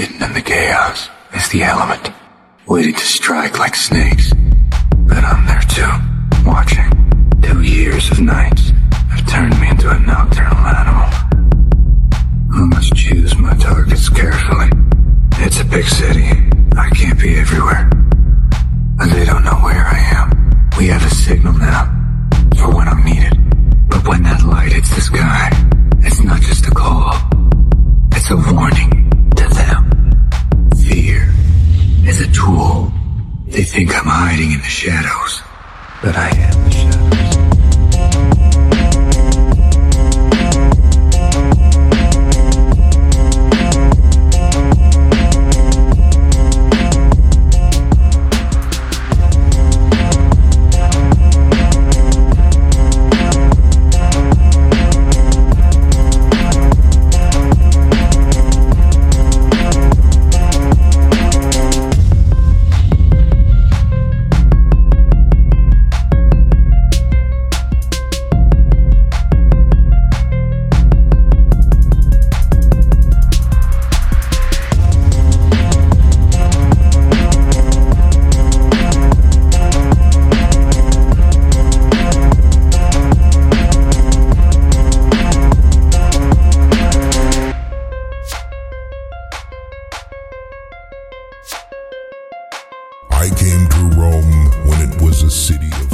hidden in the chaos is the element, waiting to strike like snakes. But I'm there too, watching. 2 years of nights have turned me into a nocturnal animal. I must choose my targets carefully. It's a big city. I can't be everywhere. And they don't know where I am. We have a signal now, for when I'm needed. But when that light hits the sky, it's not just a call. It's a warning to them. Fear is a tool. They think I'm hiding in the shadows, but I am the shadows. I came to Rome when it was a city of